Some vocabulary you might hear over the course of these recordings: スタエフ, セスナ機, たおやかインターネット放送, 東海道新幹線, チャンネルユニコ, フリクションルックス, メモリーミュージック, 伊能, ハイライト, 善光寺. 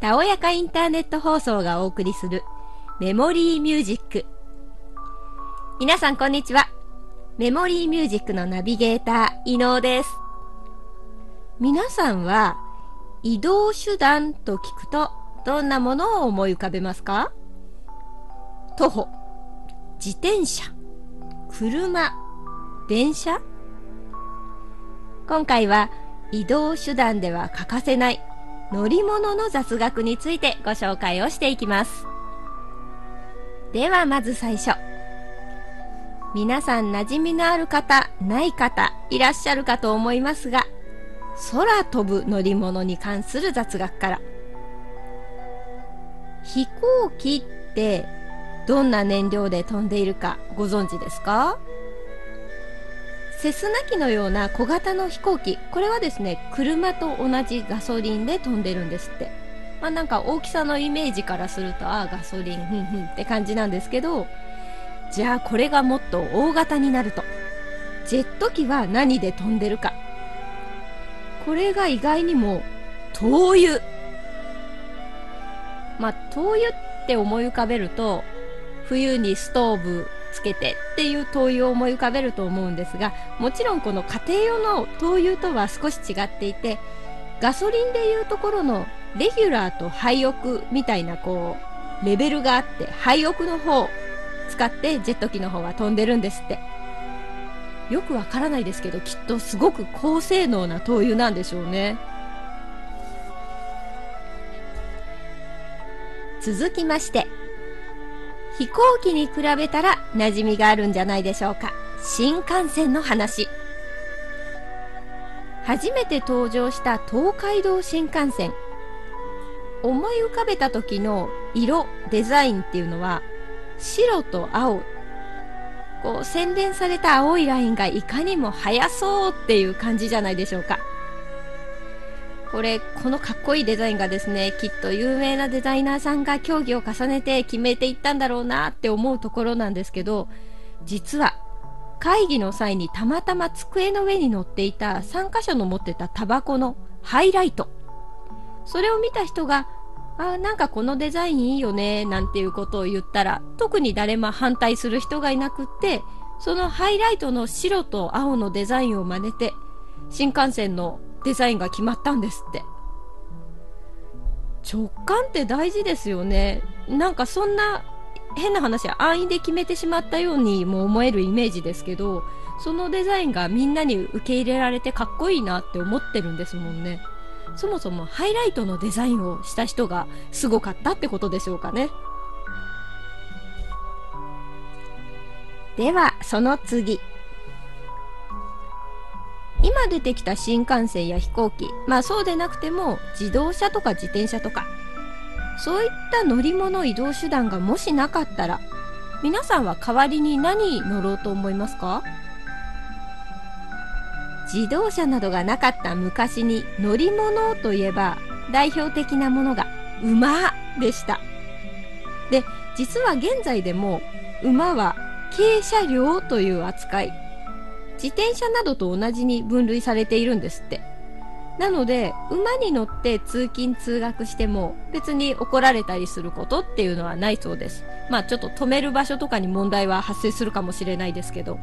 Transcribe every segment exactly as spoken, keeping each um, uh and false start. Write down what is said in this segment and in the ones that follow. たおやかインターネット放送がお送りするメモリーミュージック。皆さんこんにちは。メモリーミュージックのナビゲーター伊能です。皆さんは移動手段と聞くとどんなものを思い浮かべますか？徒歩、自転車、車、電車。今回は移動手段では欠かせない乗り物の雑学についてご紹介をしていきます。ではまず最初。皆さん馴染みのある方、ない方、いらっしゃるかと思いますが、空飛ぶ乗り物に関する雑学から。飛行機ってどんな燃料で飛んでいるかご存知ですか？セスナ機のような小型の飛行機、これはですね、車と同じガソリンで飛んでるんですって。まあなんか大きさのイメージからすると、ああガソリン、ふんふんって感じなんですけど、じゃあこれがもっと大型になると、ジェット機は何で飛んでるか。これが意外にも灯油。まあ灯油って思い浮かべると、冬にストーブ、つけてっていう灯油を思い浮かべると思うんですが、もちろんこの家庭用の灯油とは少し違っていて、ガソリンでいうところのレギュラーと廃屋みたいなこうレベルがあって、廃屋の方を使ってジェット機の方は飛んでるんですって。よくわからないですけど、きっとすごく高性能な灯油なんでしょうね。続きまして、飛行機に比べたら馴染みがあるんじゃないでしょうか。新幹線の話。初めて登場した東海道新幹線。思い浮かべた時の色、デザインっていうのは白と青。こう洗練された青いラインがいかにも速そうっていう感じじゃないでしょうか。これ、このかっこいいデザインがですね、きっと有名なデザイナーさんが競技を重ねて決めていったんだろうなって思うところなんですけど、実は会議の際にたまたま机の上に乗っていた参加者の持ってたタバコのハイライト、それを見た人が、あ、なんかこのデザインいいよねなんていうことを言ったら、特に誰も反対する人がいなくって、そのハイライトの白と青のデザインを真似て新幹線のデザインが決まったんですって。直感って大事ですよね。なんかそんな変な話、安易で決めてしまったようにも思えるイメージですけど、そのデザインがみんなに受け入れられてかっこいいなって思ってるんですもんね。そもそもハイライトのデザインをした人がすごかったってことでしょうかね。ではその次。今出てきた新幹線や飛行機、まあそうでなくても自動車とか自転車とか、そういった乗り物、移動手段がもしなかったら、皆さんは代わりに何乗ろうと思いますか？自動車などがなかった昔に乗り物といえば代表的なものが馬でした。で、実は現在でも馬は軽車両という扱い、自転車などと同じに分類されているんですって。なので、馬に乗って通勤通学しても別に怒られたりすることっていうのはないそうです。まあちょっと止める場所とかに問題は発生するかもしれないですけど。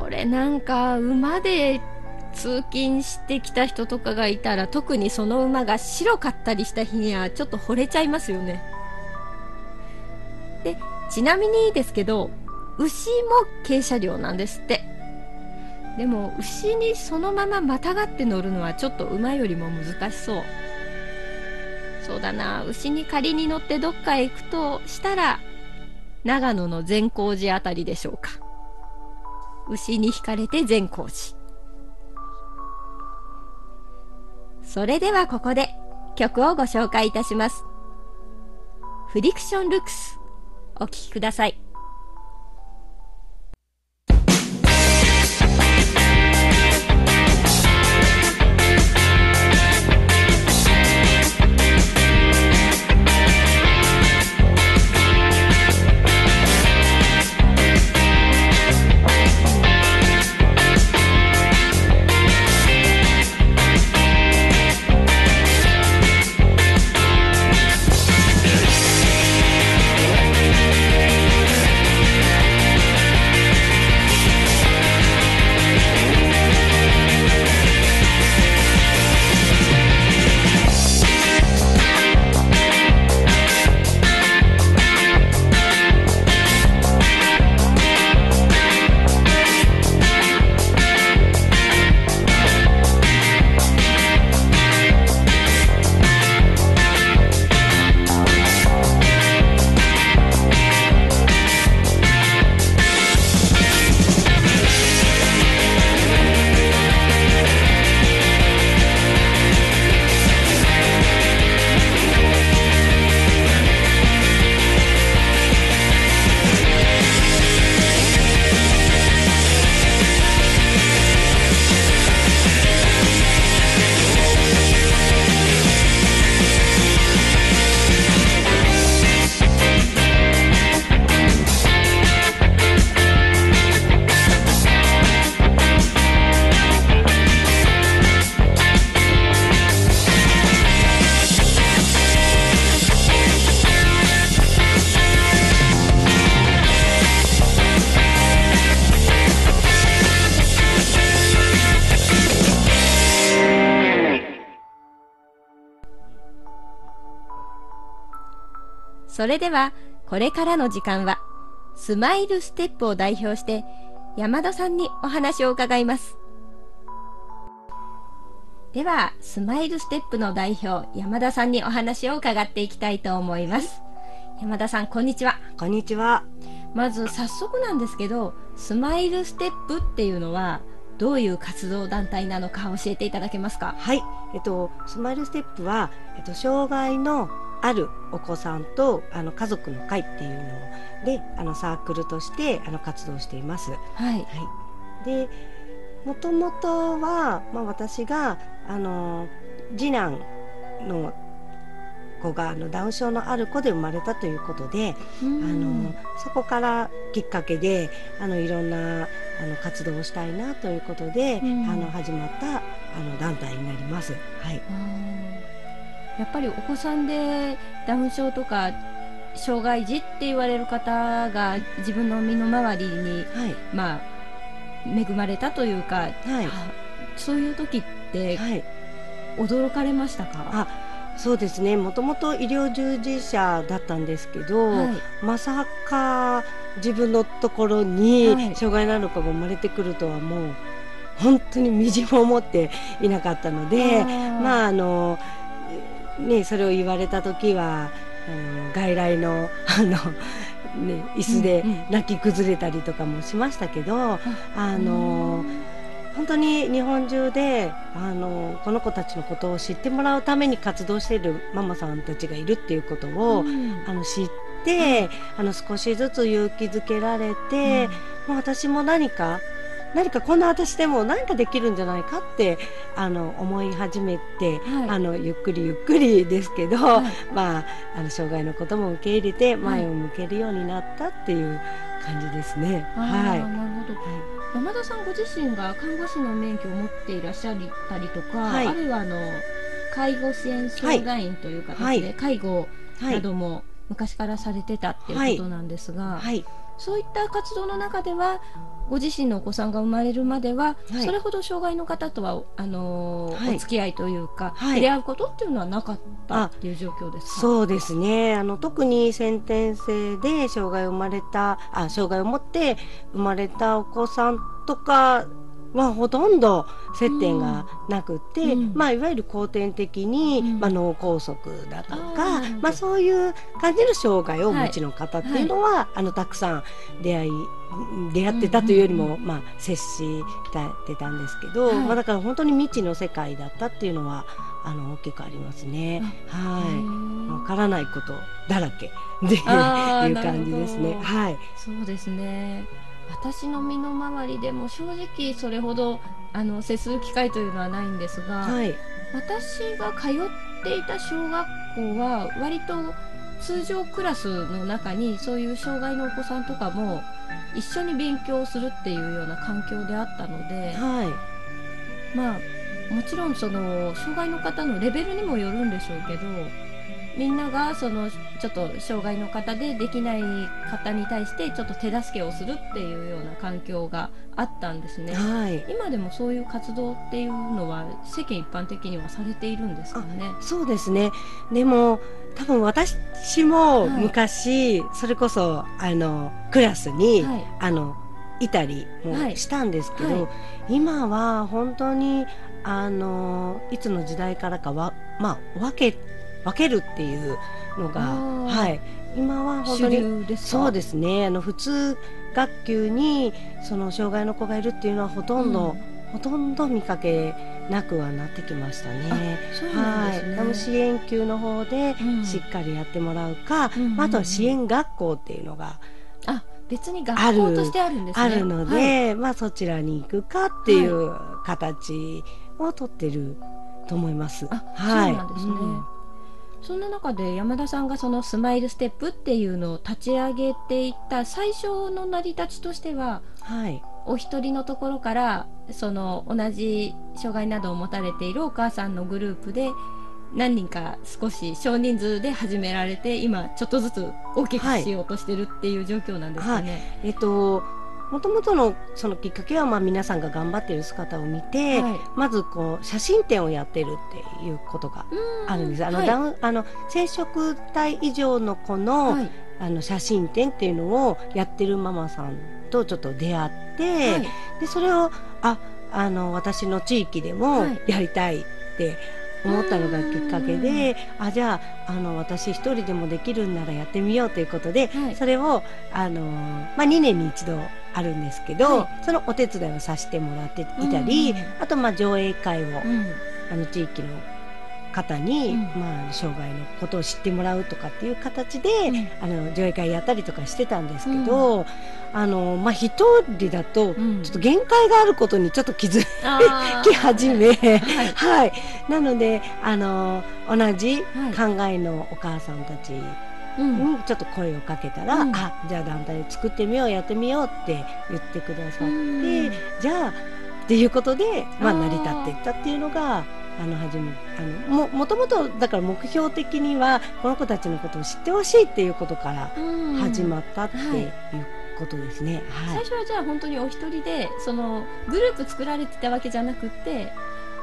これなんか馬で通勤してきた人とかがいたら、特にその馬が白かったりした日にはちょっと惚れちゃいますよね。で、ちなみにですけど、牛も軽車両なんですって。でも牛にそのまままたがって乗るのはちょっと馬よりも難しそう。そうだな、牛に仮に乗ってどっかへ行くとしたら長野の善光寺あたりでしょうか。牛に惹かれて善光寺。それではここで曲をご紹介いたします。フリクションルックス、お聴きください。それではこれからの時間はスマイルステップを代表して山田さんにお話を伺います。ではスマイルステップの代表山田さんにお話を伺っていきたいと思います。山田さん、こんにちは。こんにちは。まず早速なんですけど、スマイルステップっていうのはどういう活動団体なのか教えていただけますか？はい、えっと、スマイルステップは、えっと、障害のあるお子さんとあの家族の会っていうのであのサークルとしてあの活動しています。はい、はい、でもともとは、まあ、私があの次男の子があのダウン症のある子で生まれたということで、あのそこからきっかけであのいろんなあの活動をしたいなということで、うん、あの始まったあの団体になります。はい、やっぱりお子さんでダウン症とか障害児って言われる方が自分の身の回りに、はい、まあ、恵まれたというか、はい、そういう時って、はい、驚かれましたか？あ、そうですね、もともと医療従事者だったんですけど、はい、まさか自分のところに障害のある子が生まれてくるとはもう本当にみじも思っていなかったので、まああのね、それを言われた時はあの外来の、 あの、ね、椅子で泣き崩れたりとかもしましたけど、うんうん、あの本当に日本中であのこの子たちのことを知ってもらうために活動しているママさんたちがいるっていうことを、うん、あの知って、うん、あの少しずつ勇気づけられて、うん、もう私も何か何かこんな私でも何かできるんじゃないかってあの思い始めて、はい、あのゆっくりゆっくりですけど、はい、まあ、あの障害のことも受け入れて前を向けるようになったっていう感じですね。はい、なるほど。山田さんご自身が看護師の免許を持っていらっしゃったりとか、はい、あるいはあの介護支援相談員という形で介護なども昔からされてたっていうことなんですが、はいはい、そういった活動の中ではご自身のお子さんが生まれるまでは、はい、それほど障害の方とはあの、はい、お付き合いというか、はい、触れ合うことっていうのはなかったっていう状況ですか？そうですね、あの特に先天性で障害を生まれたあ障害を持って生まれたお子さんとかはほとんど接点がなくて、うん、まあ、いわゆる後天的に、うん、まあ、脳梗塞だとか、あ、まあ、そういう感じの障害をお持ちの方っていうのは、はい、あのたくさん出会い出会ってたというよりも、まあ、接してたんですけど、はい、まあ、だから本当に未知の世界だったっていうのはあの大きくありますね。はい、わからないことだらけっていう感じですね。はい、そうですね。私の身の回りでも正直それほどあの接する機会というのはないんですが、はい、私が通っていた小学校は割と通常クラスの中にそういう障害のお子さんとかも一緒に勉強するっていうような環境であったので、はい、まあもちろんその障害の方のレベルにもよるんでしょうけど、みんながそのちょっと障害の方でできない方に対してちょっと手助けをするっていうような環境があったんですね。はい、今でもそういう活動っていうのは世間一般的にはされているんですかね？そうですね。でも多分私も昔、はい、それこそあのクラスに、はい、あのいたりもしたんですけど、はいはい、今は本当にあのいつの時代からかは、まあ、分け分けるっていうのが、はい、今は本当にそうですね。あの普通学級にその障害の子がいるっていうのはほとんど、うん、ほとんど見かけなくはなってきましたね。そうなんですね。はい、支援級の方でしっかりやってもらうか、うん、あとは支援学校っていうのが、うんうん、あ、別に学校としてあるんですね。あるので、はい、まあそちらに行くかっていう形を取ってると思います。あ、はい、そうなんですね。うん、そんな中で山田さんがそのスマイルステップっていうのを立ち上げていった最初の成り立ちとしては、はい、お一人のところからその同じ障害などを持たれているお母さんのグループで何人か少し少人数で始められて、今ちょっとずつ大きくしようとしてるっていう状況なんですかね？はいはい、えっともともとのそのきっかけは、まあ皆さんが頑張っている姿を見て、はい、まずこう写真展をやってるっていうことがあるんです。あの、はい、ダウンあの染色体以上の子の、はい、あの写真展っていうのをやってるママさんとちょっと出会って、はい、でそれをああの私の地域でもやりたいって思ったのがきっかけで、あじゃあ、 あの私一人でもできるんならやってみようということで、はい、それをあの、まあ、にねんにいちどあるんですけど、はい、そのお手伝いをさせてもらっていたり、うん、あとまあ上映会を、うん、あの地域の方に、うん、まあ、障害のことを知ってもらうとかっていう形で、うん、あの上映会やったりとかしてたんですけど、うん、あのまあ、一人だとちょっと限界があることにちょっと気づき始め、はいはい、なのであの同じ考えのお母さんたちにちょっと声をかけたら、うん、あじゃあ団体作ってみようやってみようって言ってくださって、うん、じゃあっていうことで、まあ、成り立っていったっていうのが。あの初めあの も, もともとだから目標的にはこの子たちのことを知ってほしいっていうことから始まったっていうことですね。最初はじゃあ本当にお一人でそのグループ作られてたわけじゃなくて、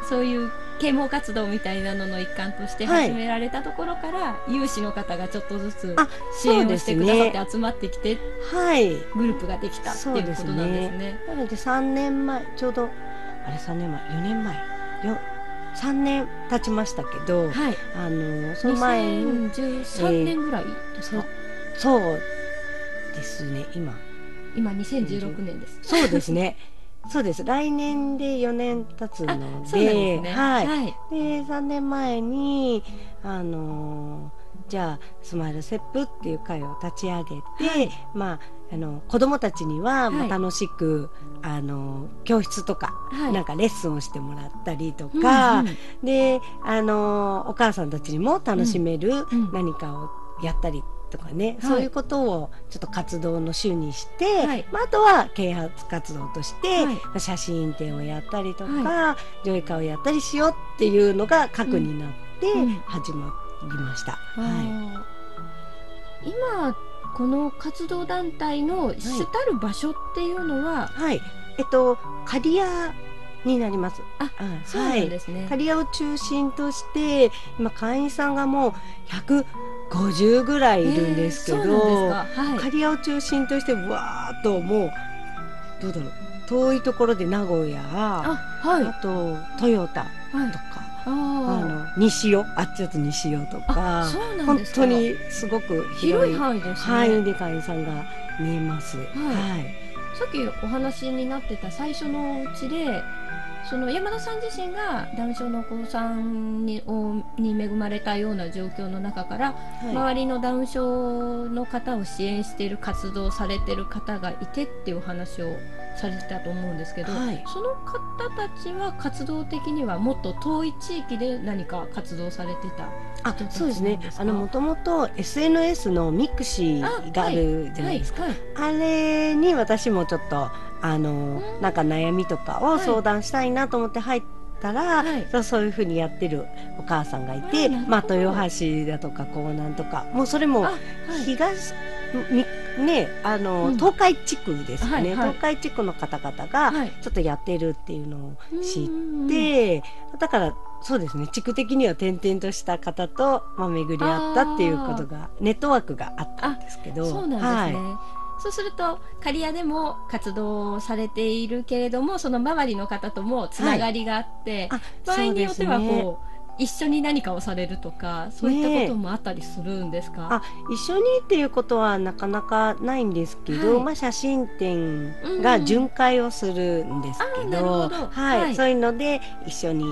そういう啓蒙活動みたいなのの一環として始められたところから、はい、有志の方がちょっとずつ支援をしてくださって集まってきて、はい、グループができたっていうことなんですね。なのでさんねんまえちょうどあれさんねんまえよねんまえよさんねん経ちましたけど、はい、あのその前ににせんじゅうさんねんぐらいですか、えー、そ, そうですね。今今にせんじゅうろくねんです。そうですねそうです。来年でよねん経つの で, そうです、ね、はい、はい、でさんねんまえにあのじゃあスマイルセップっていう会を立ち上げて、はい、まああの子どもたちには、まあ、楽しく、はい、あの教室とか、はい、なんかレッスンをしてもらったりとか、うんうん、であのお母さんたちにも楽しめる何かをやったりとかね、うんうん、そういうことをちょっと活動の週にして、はい、まあ、あとは啓発活動として、はい、まあ、写真展をやったりとか、はい、上映会をやったりしようっていうのが核になって始まりました。今この活動団体の主たる場所っていうのは、はい、はい、えっと刈谷になります。あ、うん、そうなんですね。刈谷を中心として今会員さんがもうひゃくごじゅうぐらいいるんですけど、えー、そうなんですか。はい、刈谷を中心としてわーっともうどうだろう、遠いところで名古屋、あ、はい、あと豊田とか、はい、ああの西尾、あっちょっと西尾とか、本当にすごく広い範囲ですね。範囲で会員さんが見えます。はい。はい、さっきお話になってた最初のうちで、その山田さん自身がダウン症のお子さんに恵まれたような状況の中から、はい、周りのダウン症の方を支援している活動をされている方がいてっていうお話をされてたと思うんですけど、はい、その方たちは活動的にはもっと遠い地域で何か活動されてた人たちなんですか？あ、そうですね。あのもともと エスエヌエス のミクシーがあるじゃないですか。あれに私もちょっとあのなんか悩みとかを相談したいなと思って入ったら、はい、そういうふうにやってるお母さんがいて、はい、まあ、豊橋だとか港南とか、もうそれも東、はい、ね、あの、うん、東海地区ですね、はいはい、東海地区の方々がちょっとやってるっていうのを知って、はい、だからそうですね、地区的には転々とした方と、まあ、巡り合ったっていうことがネットワークがあったんですけど。そうなんですね、はい。そうすると刈谷でも活動されているけれども、その周りの方ともつながりがあって、はい、場合によってはこう一緒に何かをされるとか、そういったこともあったりするんですか？ね、あ、一緒にっていうことはなかなかないんですけど、はい、まあ、写真展が巡回をするんですけど、そういうので一緒に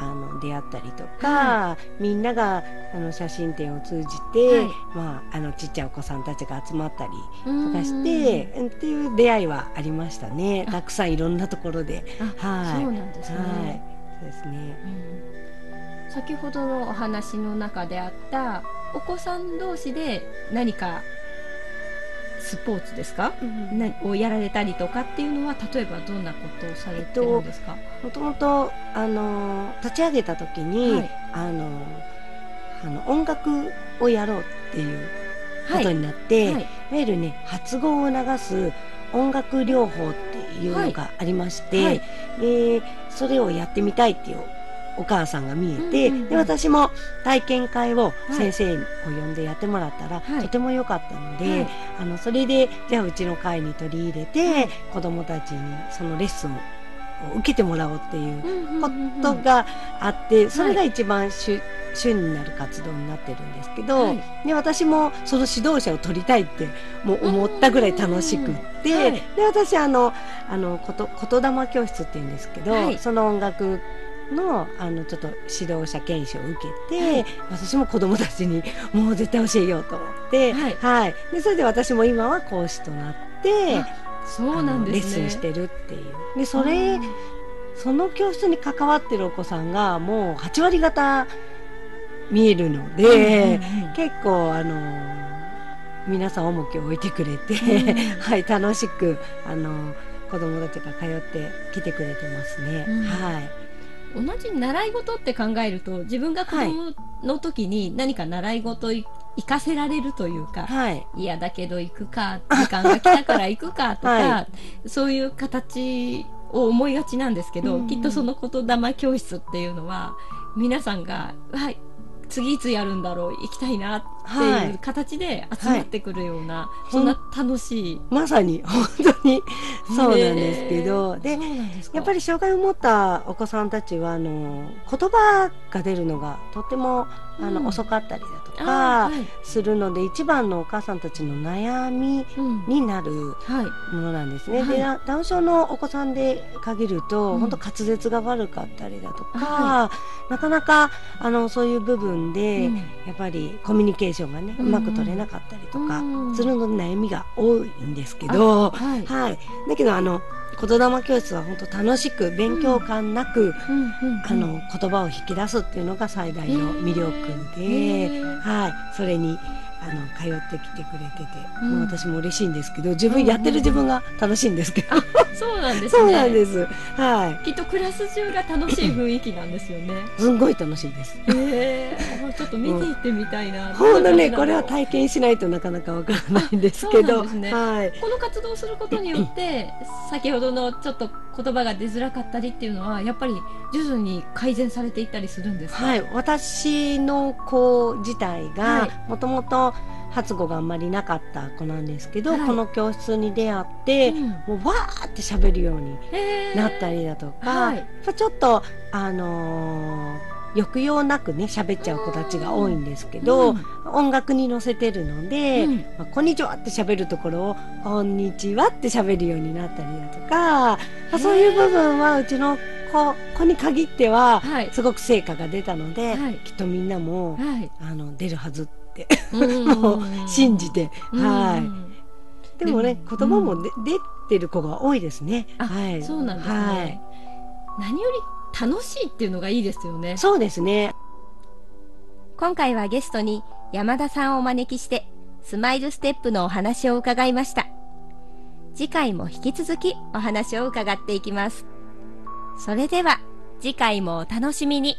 あの出会ったりとか、はい、みんながあの写真展を通じて、はい、まあ、あのちっちゃいお子さんたちが集まったりとかしてっていう出会いはありましたね。たくさんいろんなところで。はい、そうなんですね。はい、そうですね、うん。先ほどのお話の中であったお子さん同士で何かスポーツですか、うん、なをやられたりとかっていうのは、例えばどんなことをされてるんですか？えっと、もともとあの立ち上げた時に、はい、あのあの音楽をやろうっていうことになって、はいはい、いわゆるね、発語を流す音楽療法っていうのがありまして、はいはい、えー、それをやってみたいっていうお母さんが見えて、で私も体験会を先生を呼んでやってもらったら、はい、とても良かったので、はい、あのそれでじゃあうちの会に取り入れて、はい、子どもたちにそのレッスンを受けてもらおうっていうことがあって、それが一番主になる活動になってるんですけど、はい、で私もその指導者を取りたいってもう思ったぐらい楽しくって、はい、で私あのあのこと言霊教室っていうんですけど、はい、その音楽のあのちょっと指導者研修を受けて、はい、私も子どもたちにもう絶対教えようと思って、はいはい、でそれで私も今は講師となって。そうなんですね、レッスンしてるっていうで、それその教室に関わってるお子さんがもうはち割方見えるので、結構あの皆さん重きを置いてくれて、うん、はい、楽しくあの子どもたちが通ってきてくれてますね。うん、はい、同じ習い事って考えると、自分が子どもの時に何か習い事行って、行かせられるというか、はい、嫌だけど行くか、時間が来たから行くかとか、はい、そういう形を思いがちなんですけど、うん、きっとその言霊教室っていうのは皆さんが、はい、次いつやるんだろう、行きたいなっていう形で集まってくるような、はい、そんな楽しい、まさに本当にそうなんですけど、でやっぱり障害を持ったお子さんたちはあの言葉が出るのがとてもあの、うん、遅かったりだとかするので、はい、一番のお母さんたちの悩みになるものなんですね。うん、はい、でダウン症のお子さんで限ると、うん、本当滑舌が悪かったりだとか、はい、なかなかあのそういう部分で、うん、やっぱりコミュニケーションがね、うまく取れなかったりとかするので悩みが多いんですけど、はいはい、だけどあの言霊教室は本当楽しく勉強感なくあの言葉を引き出すっていうのが最大の魅力で、はい、それにあの通ってきてくれてて、もう私も嬉しいんですけど、自分やってる自分が楽しいんですけど、そうなんですね、そうなんです、はい、きっとクラス中が楽しい雰囲気なんですよね。すんごい楽しいです。えー、ちょっと見に行ってみたいな。ほんとね、これは体験しないとなかなかわからないんですけど、この活動をすることによって先ほどのちょっと言葉が出づらかったりっていうのはやっぱり徐々に改善されていったりするんですか？はい、私の子自体がもともと発語があんまりなかった子なんですけど、はい、この教室に出会って、うん、もうわーって喋るようになったりだとか、えー、ちょっとあのー、抑揚なくね喋っちゃう子たちが多いんですけど、うん、音楽に乗せてるので、うん、まあ、こんにちはって喋るところをこんにちはって喋るようになったりだとか、えー、そういう部分はうちのここに限ってはすごく成果が出たので、はい、きっとみんなも、はい、あの出るはずってもう信じて、はい、でもね、言葉も、うん、出てる子が多いですね。はい、そうなんですね。はい、何より楽しいっていうのがいいですよね。そうですね。今回はゲストに山田さんをお招きしてスマイルステップのお話を伺いました。次回も引き続きお話を伺っていきます。それでは次回もお楽しみに。